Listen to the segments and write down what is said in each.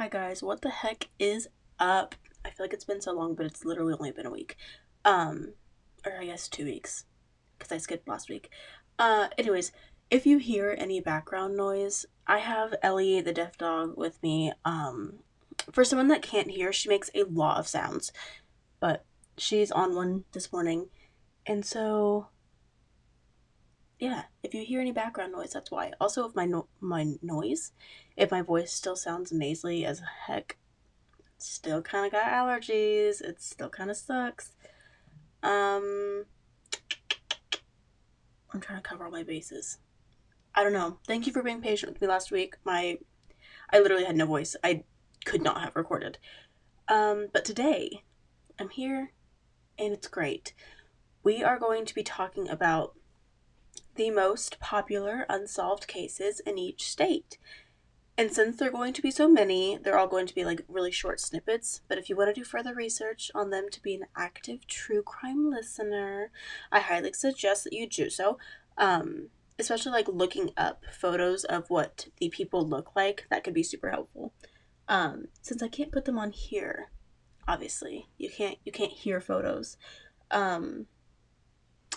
Hi guys, what the heck is up? I feel like it's been so long, but it's literally only been a week. Or I guess 2 weeks, because I skipped last week. Anyways, if you hear any background noise, I have Ellie the deaf dog with me. For someone that can't hear, she makes a lot of sounds, but she's on one this morning, and so yeah, if you hear any background noise, that's why. Also, if my voice still sounds nasally as heck, still kind of got allergies, it still kind of sucks. I'm trying to cover all my bases. I don't know. Thank you for being patient with me last week. I literally had no voice. I could not have recorded. But today, I'm here, and it's great. We are going to be talking about the most popular unsolved cases in each state. And since they're going to be so many, they're all going to be like really short snippets. But if you want to do further research on them to be an active true crime listener, I highly suggest that you do so. Especially like looking up photos of what the people look like. That could be super helpful. Since I can't put them on here, obviously. You can't hear photos.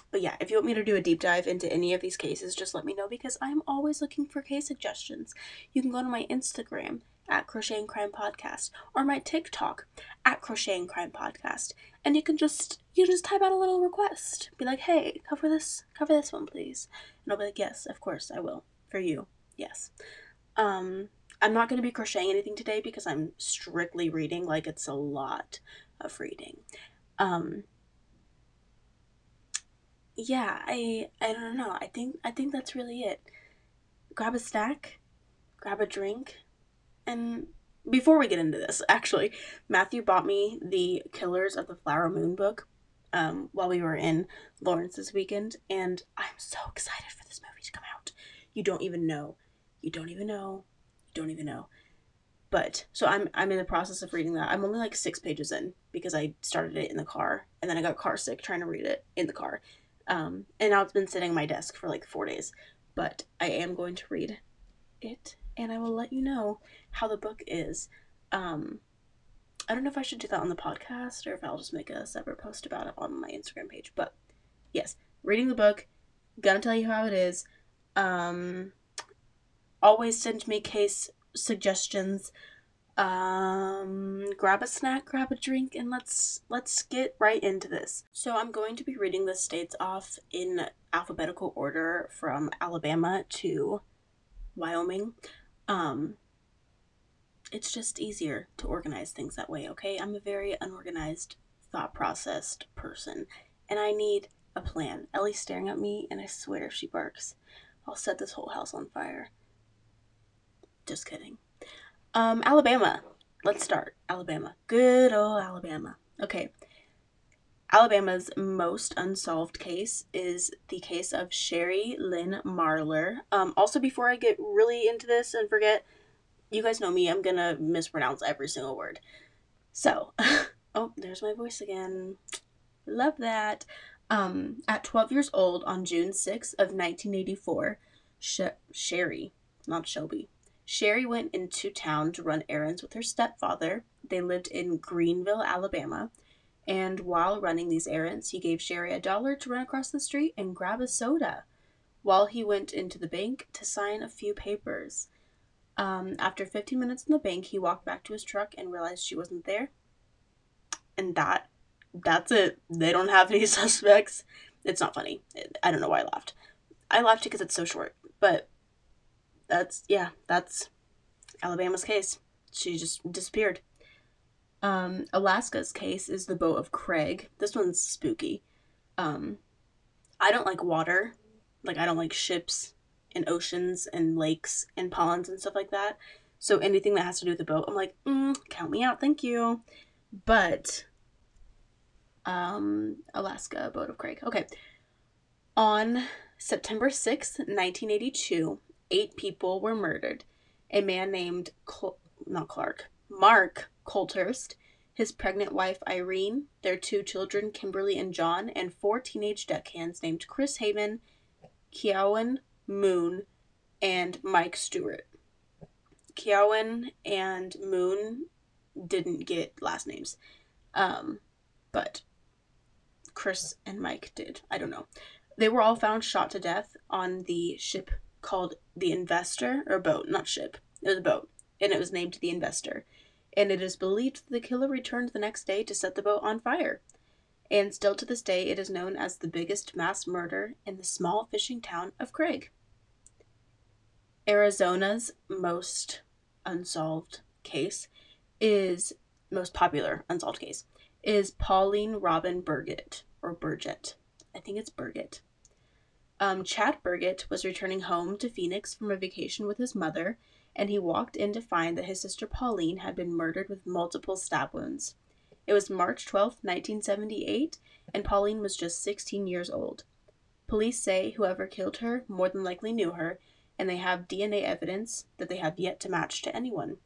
But yeah, if you want me to do a deep dive into any of these cases, just let me know, because I'm always looking for case suggestions. You can go to my Instagram, @CrochetingCrimePodcast, or my TikTok, @CrochetingCrimePodcast, and you just type out a little request. Be like, hey, cover this one, please. And I'll be like, yes, of course, I will. For you, yes. I'm not going to be crocheting anything today because I'm strictly reading, like it's a lot of reading. Yeah, I don't know. I think that's really it. Grab a snack, grab a drink, and before we get into this, actually, Matthew bought me the Killers of the Flower Moon book while we were in Lawrence this weekend, and I'm so excited for this movie to come out. You don't even know. But so I'm in the process of reading that. I'm only like 6 pages in because I started it in the car, and then I got car sick trying to read it in the car. And now it's been sitting on my desk for like 4 days, but I am going to read it, and I will let you know how the book is. I don't know if I should do that on the podcast or if I'll just make a separate post about it on my Instagram page, but yes, reading the book, gonna tell you how it is. Always send me case suggestions. Grab a snack, grab a drink, and let's get right into this. So I'm going to be reading the states off in alphabetical order from Alabama to Wyoming. It's just easier to organize things that way, okay? I'm a very unorganized, thought-processed person, and I need a plan. Ellie's staring at me, and I swear if she barks, I'll set this whole house on fire. Just kidding. Alabama. Let's start. Alabama. Good old Alabama. Okay. Alabama's most unsolved case is the case of Sherry Lynn Marler. Also, before I get really into this and forget, you guys know me, I'm gonna mispronounce every single word. So, oh, there's my voice again. Love that. At 12 years old on June 6th of 1984, Sherry, not Shelby, Sherry went into town to run errands with her stepfather. They lived in Greenville, Alabama, and while running these errands, he gave Sherry $1 to run across the street and grab a soda while he went into the bank to sign a few papers. After 15 minutes in the bank, he walked back to his truck and realized she wasn't there. And that's it. They don't have any suspects. It's not funny. I don't know why I laughed. I laughed because it's so short, but that's Alabama's case. She just disappeared. Alaska's case is the Boat of Craig. This one's spooky. I don't like water. Like, I don't like ships and oceans and lakes and ponds and stuff like that. So anything that has to do with a boat, I'm like, count me out, thank you. But, Alaska, Boat of Craig. Okay. On September 6th, 1982... 8 people were murdered. A man named Mark Coulthurst, his pregnant wife Irene, their 2 children Kimberly and John, and 4 teenage deckhands named Chris Haven, Keown Moon, and Mike Stewart. Keown and Moon didn't get last names, but Chris and Mike did. I don't know. They were all found shot to death on the ship called the Investor, or boat, not ship. It was a boat, and it was named the Investor. And it is believed that the killer returned the next day to set the boat on fire. And still to this day, it is known as the biggest mass murder in the small fishing town of Craig, Arizona's most unsolved case is, most popular unsolved case, is Pauline Robin Burgett, or Burgett. I think it's Burgett. Chad Burgett was returning home to Phoenix from a vacation with his mother, and he walked in to find that his sister Pauline had been murdered with multiple stab wounds. It was March 12, 1978, and Pauline was just 16 years old. Police say whoever killed her more than likely knew her, and they have DNA evidence that they have yet to match to anyone.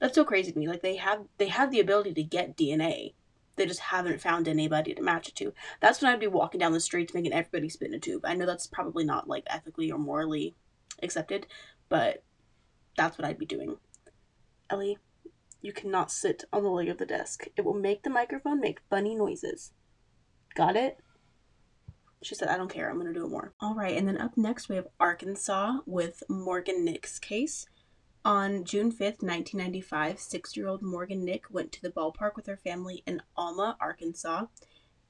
That's so crazy to me. Like, they have the ability to get DNA. They just haven't found anybody to match it to. That's when I'd be walking down the streets making everybody spit in a tube. I know that's probably not, like, ethically or morally accepted, but that's what I'd be doing. Ellie, you cannot sit on the leg of the desk. It will make the microphone make funny noises. Got it? She said, I don't care. I'm going to do it more. All right. And then up next, we have Arkansas with Morgan Nick's case. On June 5th, 1995, 6-year-old Morgan Nick went to the ballpark with her family in Alma, Arkansas.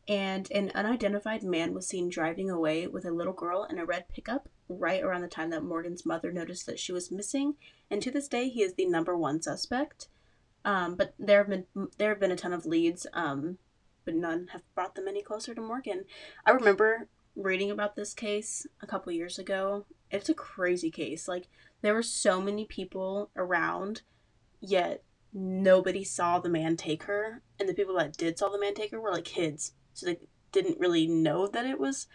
And an unidentified man was seen driving away with a little girl in a red pickup right around the time that Morgan's mother noticed that she was missing. And to this day, he is the #1 suspect. But there have been a ton of leads, but none have brought them any closer to Morgan. I remember reading about this case a couple years ago. It's a crazy case. Like, there were so many people around, yet nobody saw the man take her. And the people that did saw the man take her were, like, kids. So they didn't really know that it was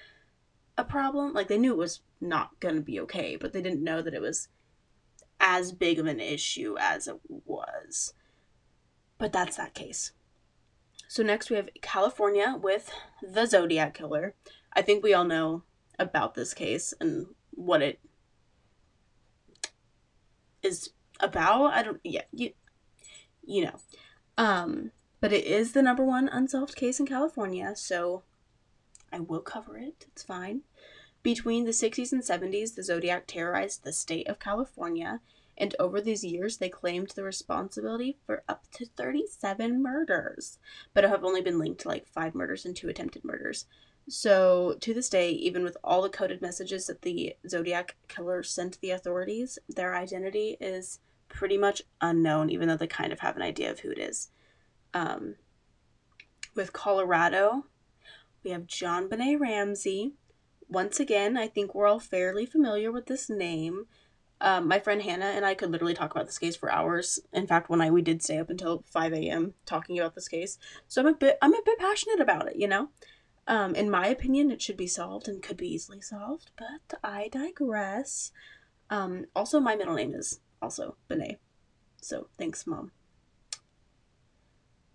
a problem. Like, they knew it was not going to be okay, but they didn't know that it was as big of an issue as it was. But that's that case. So next we have California with the Zodiac Killer. I think we all know about this case and what it is about. You know. But it is the #1 unsolved case in California, so I will cover it. It's fine. Between the 60s and 70s, the Zodiac terrorized the state of California, and over these years, they claimed the responsibility for up to 37 murders, but have only been linked to, like, 5 murders and 2 attempted murders. So, to this day, even with all the coded messages that the Zodiac Killer sent the authorities, their identity is pretty much unknown, even though they kind of have an idea of who it is. With Colorado, we have JonBenet Ramsey. Once again, I think we're all fairly familiar with this name. My friend Hannah and I could literally talk about this case for hours. In fact, one night we did stay up until 5 a.m. talking about this case. So I'm a bit passionate about it, you know? In my opinion, it should be solved and could be easily solved, but I digress. Also, my middle name is also Benet. So thanks, Mom.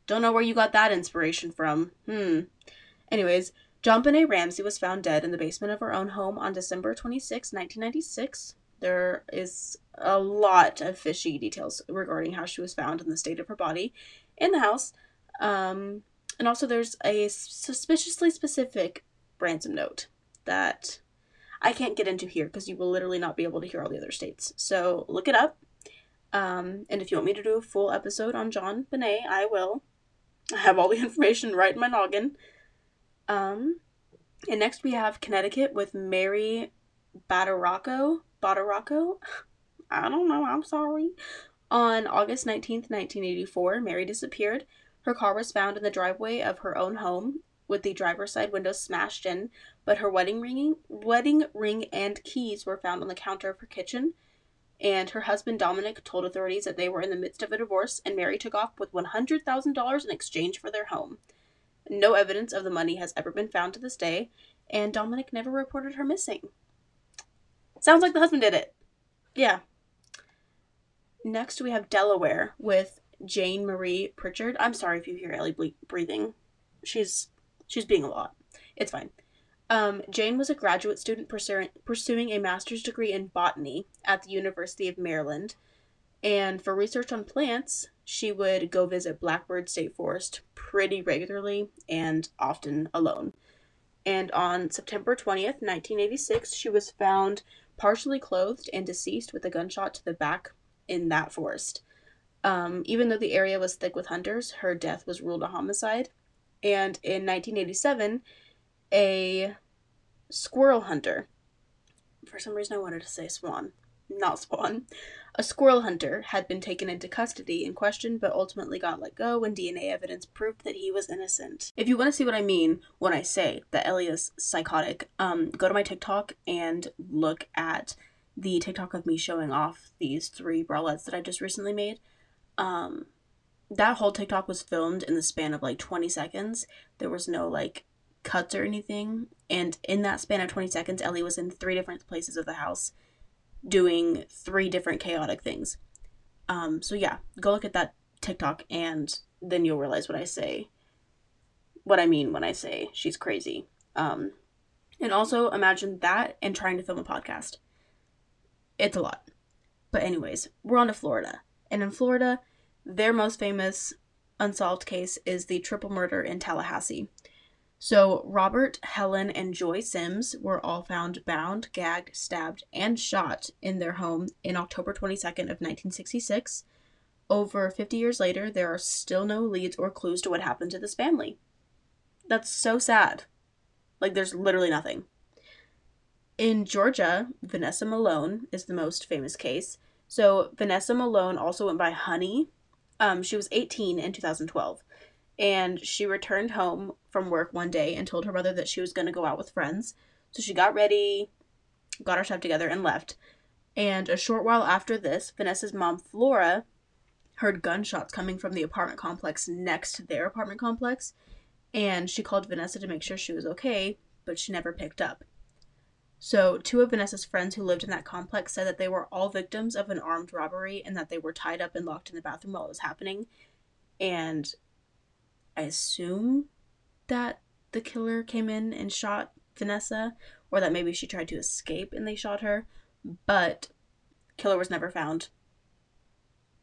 Don't know where you got that inspiration from. Anyways, JonBenet Ramsey was found dead in the basement of her own home on December 26, 1996. There is a lot of fishy details regarding how she was found and the state of her body in the house. And also there's a suspiciously specific ransom note that I can't get into here because you will literally not be able to hear all the other states. So look it up. And if you want me to do a full episode on JonBenet, I will. I have all the information right in my noggin. And next we have Connecticut with Mary Bataraco. I don't know, I'm sorry. On August 19th, 1984, Mary disappeared. Her car was found in the driveway of her own home with the driver's side window smashed in, but her wedding ring and keys were found on the counter of her kitchen, and her husband Dominic told authorities that they were in the midst of a divorce, and Mary took off with $100,000 in exchange for their home. No evidence of the money has ever been found to this day, and Dominic never reported her missing. Sounds like the husband did it. Yeah. Next, we have Delaware with Jane Marie Pritchard. I'm sorry if you hear Ellie breathing. She's being a lot. It's fine. Jane was a graduate student pursuing a master's degree in botany at the University of Maryland. And for research on plants, she would go visit Blackbird State Forest pretty regularly and often alone. And on September 20th, 1986, she was found partially clothed and deceased with a gunshot to the back in that forest. Even though the area was thick with hunters, her death was ruled a homicide. And in 1987, a squirrel hunter, for some reason I wanted to say swan, not swan, a squirrel hunter had been taken into custody and questioned, but ultimately got let go when DNA evidence proved that he was innocent. If you want to see what I mean when I say that Ellie is psychotic, go to my TikTok and look at the TikTok of me showing off these 3 bralettes that I just recently made. That whole TikTok was filmed in the span of like 20 seconds. There was no like cuts or anything. And in that span of 20 seconds, Ellie was in 3 different places of the house doing 3 different chaotic things. So yeah, go look at that TikTok and then you'll realize what I say, what I mean when I say she's crazy. And also imagine that and trying to film a podcast. It's a lot. But anyways, we're on to Florida. And in Florida, their most famous unsolved case is the triple murder in Tallahassee. So Robert, Helen, and Joy Sims were all found bound, gagged, stabbed, and shot in their home in October 22nd of 1966. Over 50 years later, there are still no leads or clues to what happened to this family. That's so sad. Like, there's literally nothing. In Georgia, Vanessa Malone is the most famous case. So Vanessa Malone also went by Honey. She was 18 in 2012, and she returned home from work one day and told her mother that she was going to go out with friends. So she got ready, got her stuff together, and left. And a short while after this, Vanessa's mom, Flora, heard gunshots coming from the apartment complex next to their apartment complex, and she called Vanessa to make sure she was okay, but she never picked up. So 2 of Vanessa's friends who lived in that complex said that they were all victims of an armed robbery and that they were tied up and locked in the bathroom while it was happening. And I assume that the killer came in and shot Vanessa, or that maybe she tried to escape and they shot her, but killer was never found.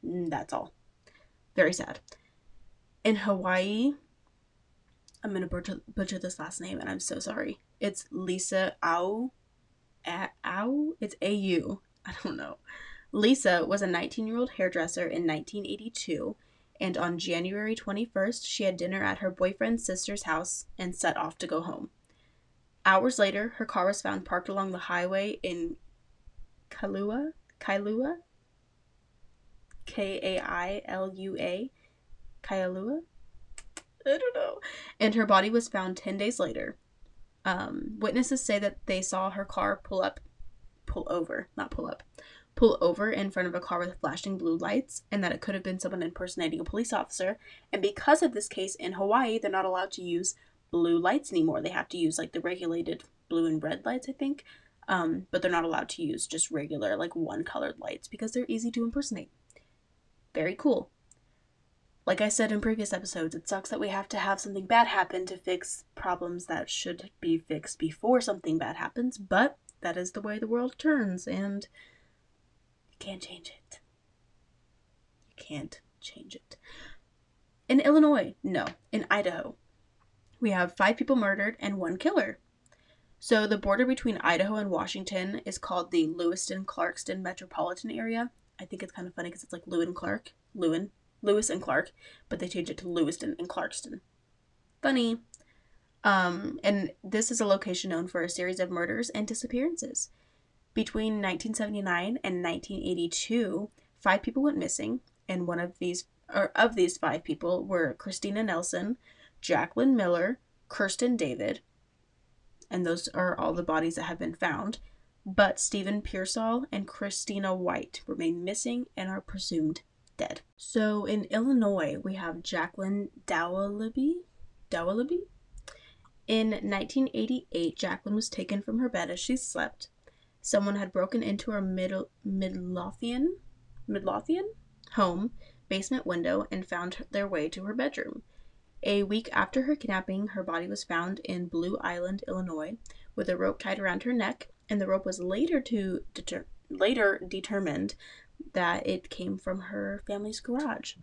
That's all. Very sad. In Hawaii, I'm going to butcher this last name and I'm so sorry. It's Lisa Au. It's A-U. I don't know. Lisa was a 19-year-old hairdresser in 1982, and on January 21st, she had dinner at her boyfriend's sister's house and set off to go home. Hours later, her car was found parked along the highway in Kailua? K-A-I-L-U-A? Kailua? I don't know. And her body was found 10 days later. Witnesses say that they saw her car pull over in front of a car with flashing blue lights, and that it could have been someone impersonating a police officer. And because of this case in Hawaii, they're not allowed to use blue lights anymore. They have to use like the regulated blue and red lights, I think. But they're not allowed to use just regular like one colored lights because they're easy to impersonate. Very cool. Like I said in previous episodes, it sucks that we have to have something bad happen to fix problems that should be fixed before something bad happens, but that is the way the world turns, and you can't change it. You can't change it. In Illinois, no, in Idaho, we have 5 people murdered and 1 killer. So the border between Idaho and Washington is called the Lewiston-Clarkston metropolitan area. I think it's kind of funny because it's like Lewis and Clark, but they changed it to Lewiston and Clarkston. Funny. And this is a location known for a series of murders and disappearances. Between 1979 and 1982, 5 people went missing, and of these 5 people were Christina Nelson, Jacqueline Miller, Kirsten David, and those are all the bodies that have been found, but Stephen Pearsall and Christina White remain missing and are presumed dead. So in Illinois, we have Jacqueline Dowlaby. In 1988, Jacqueline was taken from her bed as she slept. Someone had broken into her Midlothian home basement window and found their way to her bedroom. A week after her kidnapping, her body was found in Blue Island, Illinois, with a rope tied around her neck, and the rope was later determined that it came from her family's garage.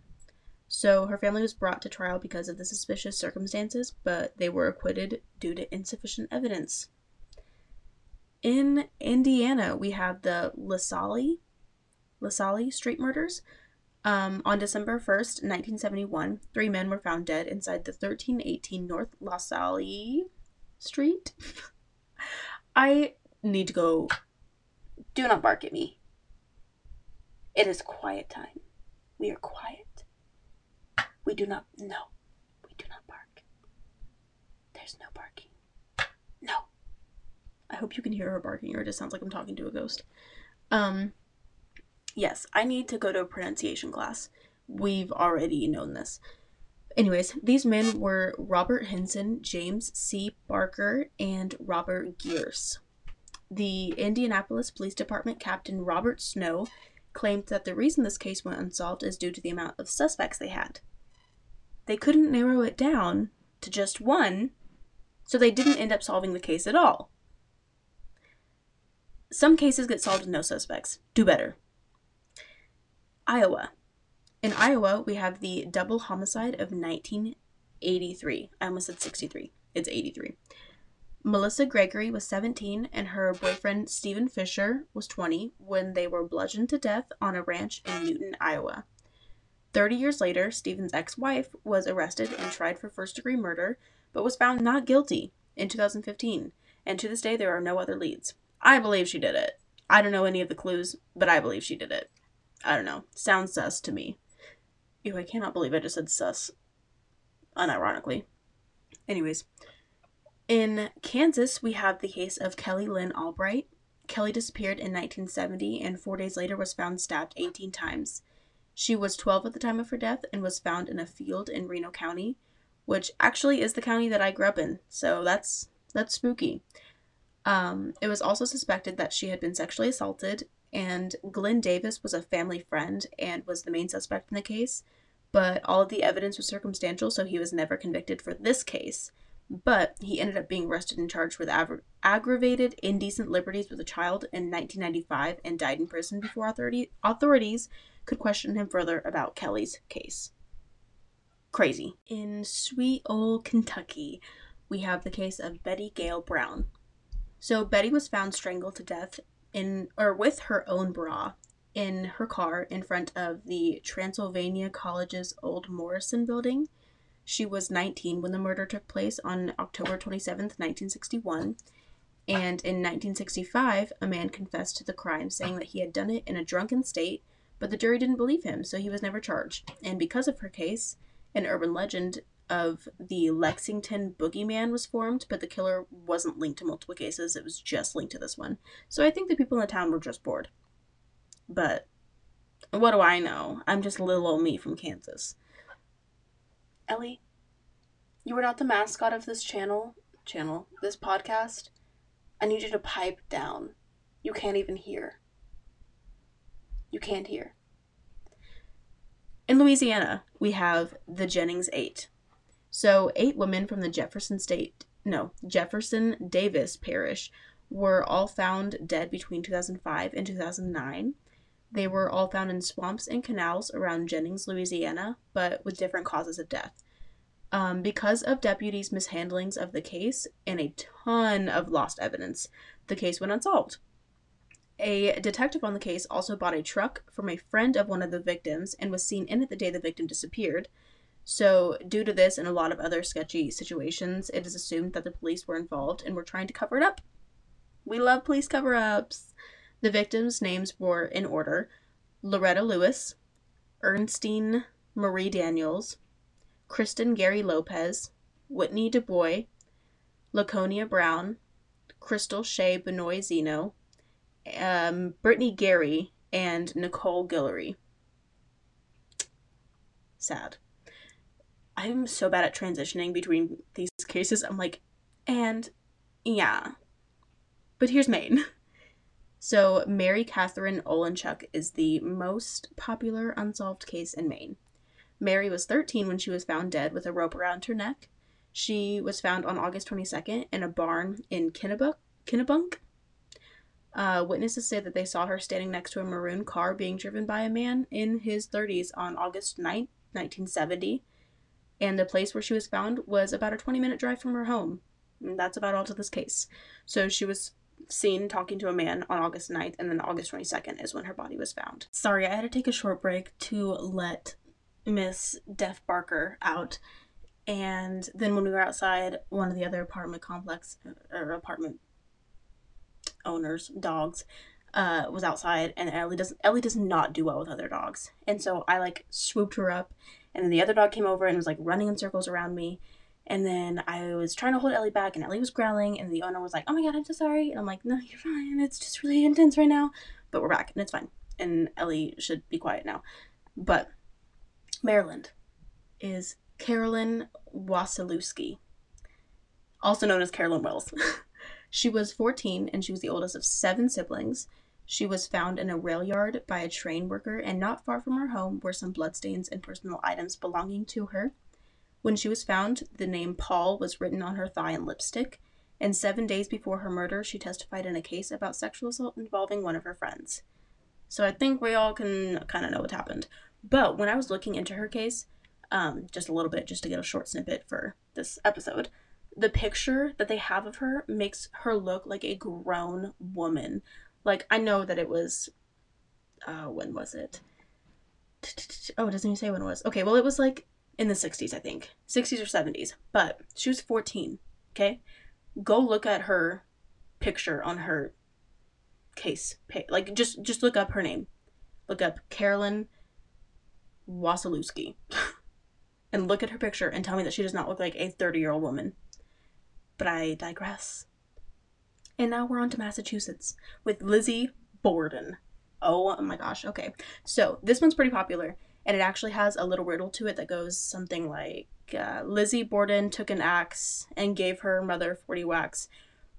So her family was brought to trial because of the suspicious circumstances, but they were acquitted due to insufficient evidence. In Indiana, we have the LaSalle Street murders. On December 1st, 1971, 3 men were found dead inside the 1318 North LaSalle Street. I need to go. Do not bark at me. It is quiet time. We are quiet. We do not, no, we do not bark. There's no barking. No. I hope you can hear her barking, or it just sounds like I'm talking to a ghost. Yes, I need to go to a pronunciation class. We've already known this. Anyways, these men were Robert Henson, James C. Barker, and Robert Gears. The Indianapolis Police Department Captain Robert Snow claimed that the reason this case went unsolved is due to the amount of suspects they had. They couldn't narrow it down to just one, so they didn't end up solving the case at all. Some cases get solved with no suspects. Do better. Iowa. In Iowa, we have the double homicide of 1983. I almost said 63. It's 83. Melissa Gregory was 17 and her boyfriend Stephen Fisher was 20 when they were bludgeoned to death on a ranch in Newton, Iowa. 30 years later, Stephen's ex-wife was arrested and tried for first-degree murder, but was found not guilty in 2015, and to this day there are no other leads. I believe she did it. I don't know any of the clues, but I believe she did it. I don't know. Sounds sus to me. Ew, I cannot believe I just said sus. Unironically. Anyways. In Kansas, we have the case of Kelly Lynn Albright. Kelly disappeared in 1970 and 4 days later was found stabbed 18 times. She was 12 at the time of her death and was found in a field in Reno County, which actually is the county that I grew up in, so that's spooky. It was also suspected that she had been sexually assaulted, and Glenn Davis was a family friend and was the main suspect in the case, but all of the evidence was circumstantial, so he was never convicted for this case. But he ended up being arrested and charged with aggravated indecent liberties with a child in 1995 and died in prison before authorities could question him further about Kelly's case. Crazy. In sweet old Kentucky, we have the case of Betty Gale Brown. So Betty was found strangled to death with her own bra in her car in front of the Transylvania College's Old Morrison building. She was 19 when the murder took place on October 27th, 1961, and in 1965, a man confessed to the crime, saying that he had done it in a drunken state, but the jury didn't believe him, so he was never charged. And because of her case, an urban legend of the Lexington Boogeyman was formed, but the killer wasn't linked to multiple cases, it was just linked to this one. So I think the people in the town were just bored. But what do I know? I'm just little old me from Kansas. Ellie, you were not the mascot of this channel, this podcast. I need you to pipe down. You can't even hear. You can't hear. In Louisiana, we have the Jennings 8. So 8 women from the Jefferson Davis Parish were all found dead between 2005 and 2009. They were all found in swamps and canals around Jennings, Louisiana, but with different causes of death. Because of deputies' mishandlings of the case and a ton of lost evidence, the case went unsolved. A detective on the case also bought a truck from a friend of one of the victims and was seen in it the day the victim disappeared. So, due to this and a lot of other sketchy situations, it is assumed that the police were involved and were trying to cover it up. We love police cover-ups! The victims' names were, in order, Loretta Lewis, Ernestine Marie Daniels, Kristen Gary Lopez, Whitney DuBois, Laconia Brown, Crystal Shea Benoit Zeno, Brittany Gary, and Nicole Guillory. Sad. I'm so bad at transitioning between these cases. I'm like, and, yeah. But here's Maine. So, Mary Catherine Olenchuk is the most popular unsolved case in Maine. Mary was 13 when she was found dead with a rope around her neck. She was found on August 22nd in a barn in Kennebunk. Witnesses say that they saw her standing next to a maroon car being driven by a man in his 30s on August 9th, 1970. And the place where she was found was about a 20-minute drive from her home. And that's about all to this case. So she was seen talking to a man on August 9th, and then August 22nd is when her body was found. Sorry, I had to take a short break to let Miss Deaf Barker out. And then when we were outside, one of the other apartment owners' dogs was outside, and Ellie does not do well with other dogs, and so I like swooped her up, and then the other dog came over and was like running in circles around me, and then I was trying to hold Ellie back, and Ellie was growling, and the owner was like, "Oh my god, I'm so sorry," and I'm like, "No, you're fine, it's just really intense right now, but we're back and it's fine and Ellie should be quiet now." But Maryland is Carolyn Wasilewski, also known as Carolyn Wells. She was 14, and she was the oldest of 7 siblings. She was found in a rail yard by a train worker, and not far from her home were some bloodstains and personal items belonging to her. When she was found, the name Paul was written on her thigh in lipstick, and 7 days before her murder, she testified in a case about sexual assault involving one of her friends. So I think we all can kind of know what happened. But when I was looking into her case, just a little bit, just to get a short snippet for this episode, the picture that they have of her makes her look like a grown woman. Like, I know that it was, when was it? Oh, it doesn't even say when it was. Okay, well, it was like in the 60s, I think. 60s or 70s. But she was 14, okay? Go look at her picture on her case. Like, just look up her name. Look up Carolyn Wasilewski. And look at her picture and tell me that she does not look like a 30-year-old woman. But I digress. And now we're on to Massachusetts with Lizzie Borden. Oh my gosh, okay. So this one's pretty popular, and it actually has a little riddle to it that goes something like, Lizzie Borden took an axe and gave her mother 40 whacks.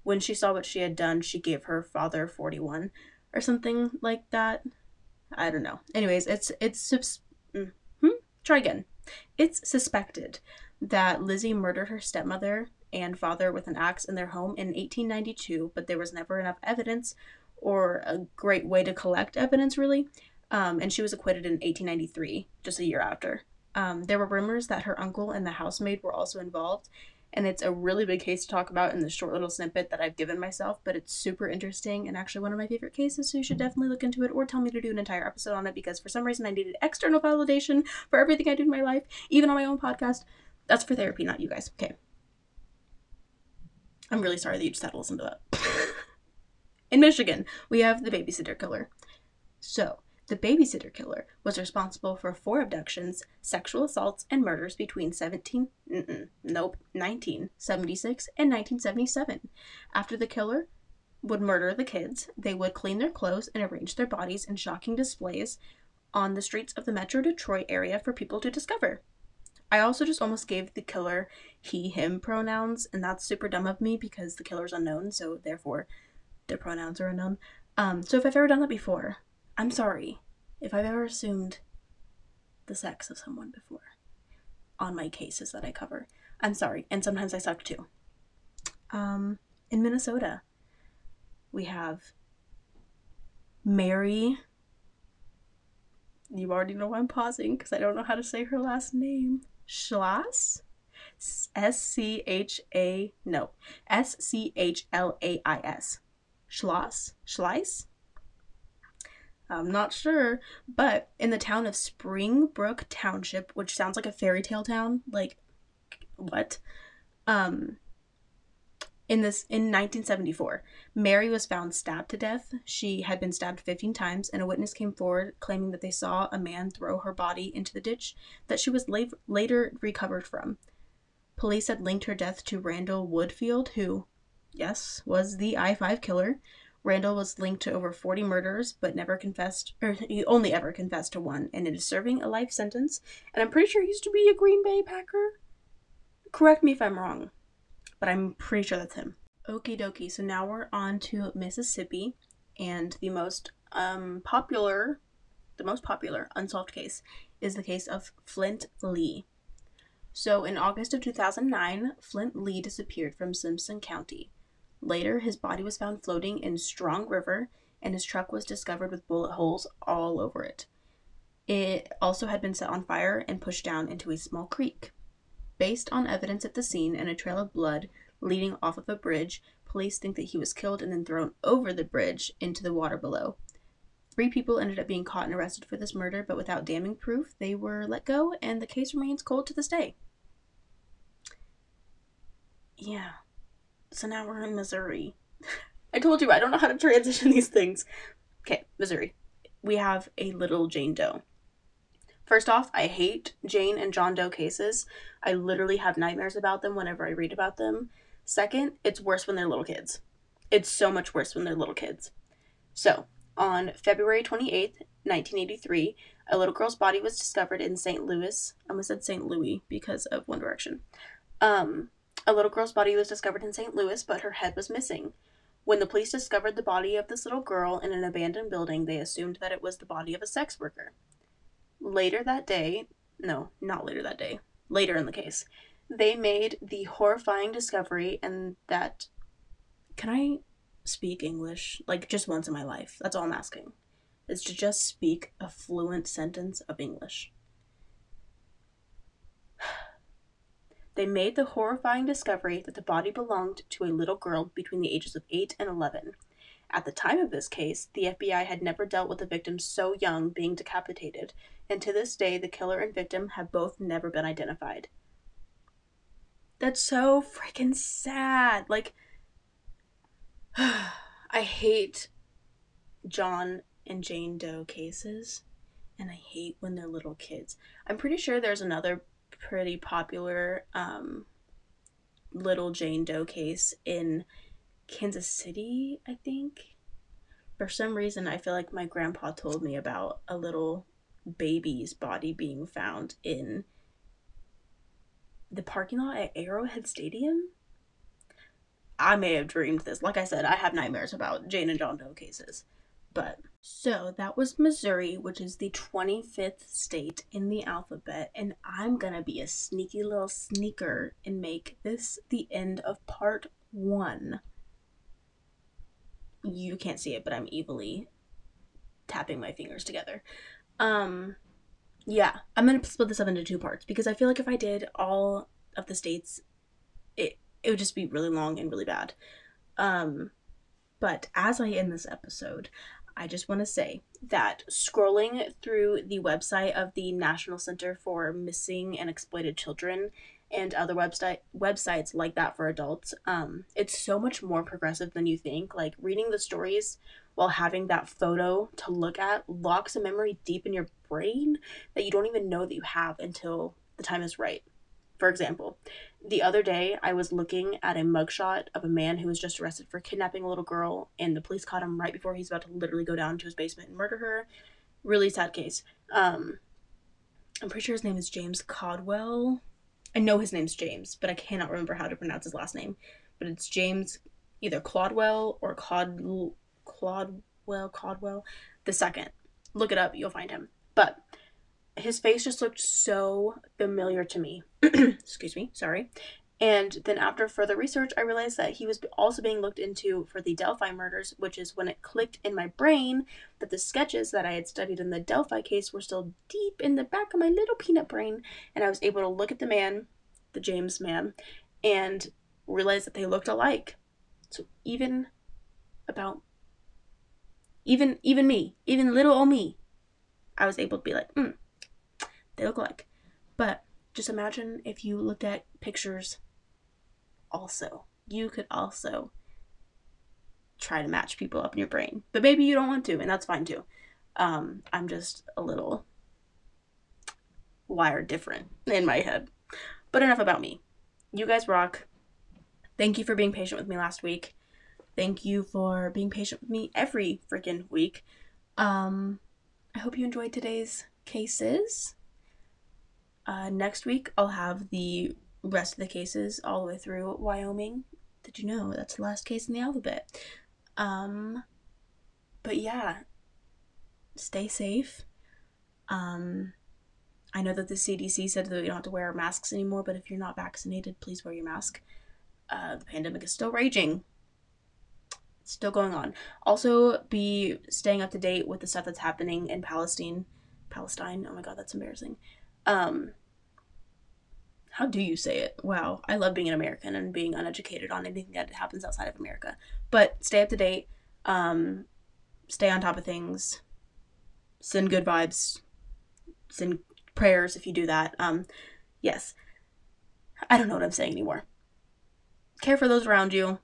When she saw what she had done, she gave her father 41, or something like that. I don't know. Anyways, It's suspected that Lizzie murdered her stepmother and father with an axe in their home in 1892, but there was never enough evidence or a great way to collect evidence, really, and she was acquitted in 1893, just a year after. There were rumors that her uncle and the housemaid were also involved, and it's a really big case to talk about in this short little snippet that I've given myself, but it's super interesting and actually one of my favorite cases, so you should definitely look into it or tell me to do an entire episode on it, because for some reason I needed external validation for everything I do in my life, even on my own podcast. That's for therapy, not you guys. Okay. I'm really sorry that you just had to listen to that. In Michigan, we have the babysitter killer. So, the babysitter killer was responsible for 4 abductions, sexual assaults, and murders between 1976 and 1977. After the killer would murder the kids, they would clean their clothes and arrange their bodies in shocking displays on the streets of the Metro Detroit area for people to discover. I also just almost gave the killer he/him pronouns, and that's super dumb of me because the killer's unknown, so therefore their pronouns are unknown. So if I've ever done that before, I'm sorry. If I've ever assumed the sex of someone before on my cases that I cover, I'm sorry, and sometimes I suck too. In Minnesota, we have Mary. You already know why I'm pausing because I don't know how to say her last name. Schlass? S-C-H-L-A-I-S. Schlass? Schleiss? I'm not sure, but in the town of Springbrook Township, which sounds like a fairy tale town, like, what? In 1974, Mary was found stabbed to death. She had been stabbed 15 times, and a witness came forward claiming that they saw a man throw her body into the ditch that she was later recovered from. Police had linked her death to Randall Woodfield, who, yes, was the I-5 killer. Randall was linked to over 40 murders, but never confessed, or he only ever confessed to one, and it is serving a life sentence. And I'm pretty sure he used to be a Green Bay Packer. Correct me if I'm wrong, but I'm pretty sure that's him. Okie dokie, so now we're on to Mississippi and the most popular unsolved case is the case of Flint Lee. So in August of 2009, Flint Lee disappeared from Simpson County. Later, his body was found floating in Strong River, and his truck was discovered with bullet holes all over it. It also had been set on fire and pushed down into a small creek. Based on evidence at the scene and a trail of blood leading off of a bridge, police think that he was killed and then thrown over the bridge into the water below. 3 people ended up being caught and arrested for this murder, but without damning proof, they were let go, and the case remains cold to this day. Yeah. So now we're in Missouri. I told you, I don't know how to transition these things. Okay, Missouri. We have a little Jane Doe. First off, I hate Jane and John Doe cases. I literally have nightmares about them whenever I read about them. Second, it's worse when they're little kids. It's so much worse when they're little kids. So, on February 28th, 1983, a little girl's body was discovered in St. Louis. I almost said St. Louis because of One Direction. A little girl's body was discovered in St. Louis, but her head was missing. When the police discovered the body of this little girl in an abandoned building, they assumed that it was the body of a sex worker. Later in the case, they made the horrifying discovery and that... Can I... speak English, like, just once in my life? That's all I'm asking, is to just speak a fluent sentence of English. They made the horrifying discovery that the body belonged to a little girl between the ages of 8 and 11. At the time of this case, the FBI had never dealt with a victim so young being decapitated, and to this day, the killer and victim have both never been identified. That's so freaking sad. Like, I hate John and Jane Doe cases, and I hate when they're little kids. I'm pretty sure there's another pretty popular little Jane Doe case in Kansas City, I think. For some reason, I feel like my grandpa told me about a little baby's body being found in the parking lot at Arrowhead Stadium. I may have dreamed this. Like I said, I have nightmares about Jane and John Doe cases. But, so that was Missouri, which is the 25th state in the alphabet, and I'm gonna be a sneaky little sneaker and make this the end of part 1. You can't see it, but I'm evilly tapping my fingers together. Yeah, I'm gonna split this up into 2 parts, because I feel like if I did all of the states, it would just be really long and really bad. But as I end this episode, I just want to say that scrolling through the website of the National Center for Missing and Exploited Children and other websites like that for adults, it's so much more progressive than you think. Like, reading the stories while having that photo to look at locks a memory deep in your brain that you don't even know that you have until the time is right. For example, the other day I was looking at a mugshot of a man who was just arrested for kidnapping a little girl, and the police caught him right before he's about to literally go down to his basement and murder her. Really sad case. I'm pretty sure his name is James Codwell. I know his name's James, but I cannot remember how to pronounce his last name. But it's James either Codwell or Codwell the second. Look it up, you'll find him. But his face just looked so familiar to me. Excuse me, sorry. And then after further research, I realized that he was also being looked into for the Delphi murders, which is when it clicked in my brain that the sketches that I had studied in the Delphi case were still deep in the back of my little peanut brain. And I was able to look at the man, the James man, and realize that they looked alike. So even me, even little old me, I was able to be like, they look alike. But just imagine if you looked at pictures also. You could also try to match people up in your brain. But maybe you don't want to, and that's fine too. I'm just a little wired different in my head. But enough about me. You guys rock. Thank you for being patient with me last week. Thank you for being patient with me every freaking week. I hope you enjoyed today's cases. Next week, I'll have the rest of the cases all the way through Wyoming. Did you know that's the last case in the alphabet? But yeah, stay safe. I know that the CDC said that we don't have to wear masks anymore, but if you're not vaccinated, please wear your mask. The pandemic is still raging. still going on. Also, be staying up to date with the stuff that's happening in Palestine. Oh my god, that's embarrassing. How do you say it? Wow, I love being an American and being uneducated on anything that happens outside of America. But stay up to date, stay on top of things, send good vibes, send prayers if you do that. Yes, I don't know what I'm saying anymore. Care for those around you.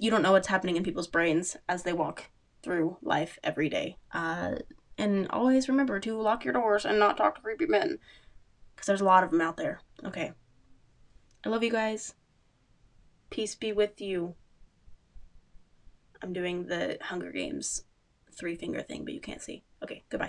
You don't know what's happening in people's brains as they walk through life every day. And always remember to lock your doors and not talk to creepy men. Because there's a lot of them out there. Okay. I love you guys. Peace be with you. I'm doing the Hunger Games 3-finger thing, but you can't see. Okay, goodbye.